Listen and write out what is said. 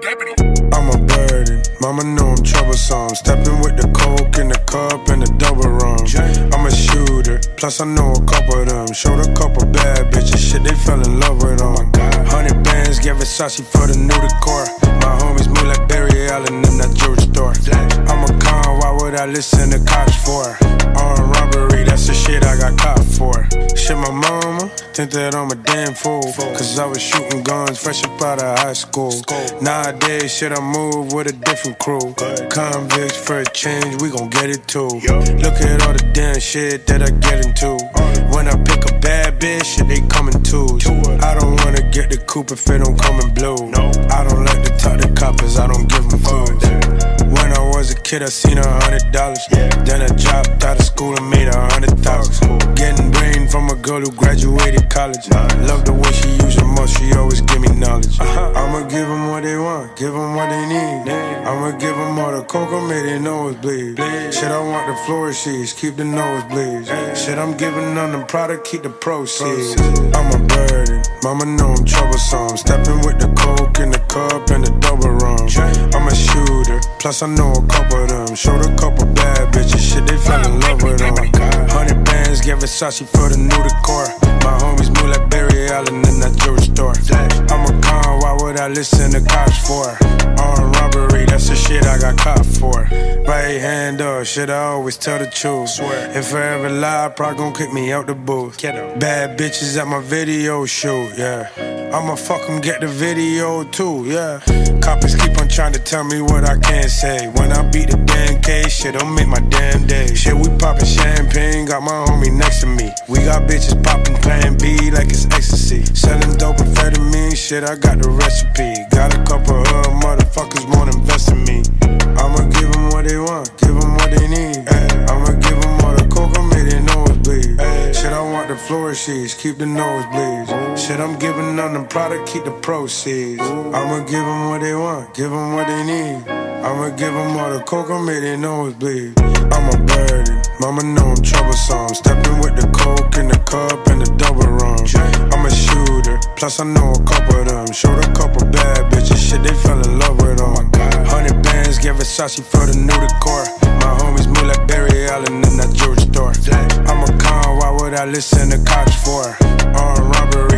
deputy. I'm a burden, mama know I'm troublesome. Stepping with the coke and the cup and the double rum. I'm a shooter, plus I know a couple of them. Showed a couple bad bitches, shit, they fell in love with them. 100 bands, get Versace for the new decor. My homies move like Barry Allen in that jewelry store. I'm a con, why would I listen to cops for? Armed robbery, that's the shit I got caught for. Shit, my mama think that I'm a damn fool, cause I was shooting guns fresh up out of high school. Nowadays, shit, I move with a different crew. Convicts for a change, we gon' get it too. Look at all the damn shit that I get into. When I pick a bad bitch, shit, they coming twos. I don't wanna get the coupe if it don't come in blue. I don't like to talk to coppers, I don't give them food. When I was a kid, I seen $100. Then I dropped out of school and made $100,000. Getting brain from a girl who graduated college. Love the way she use her mouth, she always give me knowledge. I'ma give them what they want, give them what they need. I'ma give them all the cocoa, made their nose bleed. Shit, I want the floor sheets, keep the nose bleeds. Shit, I'm giving them the product, keep the proceeds. I'm a burden, mama know I'm troublesome. Stepping with the coke and the cup and the double rum. I'm a shooter, plus I know a couple of them. Showed a couple bad bitches, shit, they fell in love with them. 100 bands, get Versace for the new decor. My homies move like Barry Allen in that jewelry store. I'm a con, why would I listen to cops for? Armed robbery, that's the shit I got caught for. Right hand up, shit, I always tell the truth. If I ever lie, I probably gon' kick me out the booth. Bad bitches at my video shoot, yeah. I'ma fuck them, get the video too, yeah. Coppers keep on trying to tell me what I can't say. When I beat the damn case, shit, I'll make my damn day. Shit, we poppin' champagne, got my homie next to me. We got bitches poppin' Plan B like it's ecstasy. Selling dope amphetamine, shit, I got the recipe. Got a couple of motherfuckers won't invest in me. I'ma give them what they want, give them what they need. I'ma give them all the cocoa, made their nose bleed. Shit, I want the floor sheets, keep the nose bleeds. Shit, I'm giving them the product, keep the proceeds. I'ma give them what they want, give them what they need. I'ma give them all the cocoa, made their nose bleed. I'm a burden, mama know I'm troublesome. Stepping with the coke and the cup and the double rum. I'm a shooter, plus I know a couple of them. Showed a couple bad bitches, shit, they fell in love with them. 100 bands, get Versace for the new decor. My homies move like Barry Allen in that jewelry store. I'm a con, why would I listen to cops for? Armed robbery.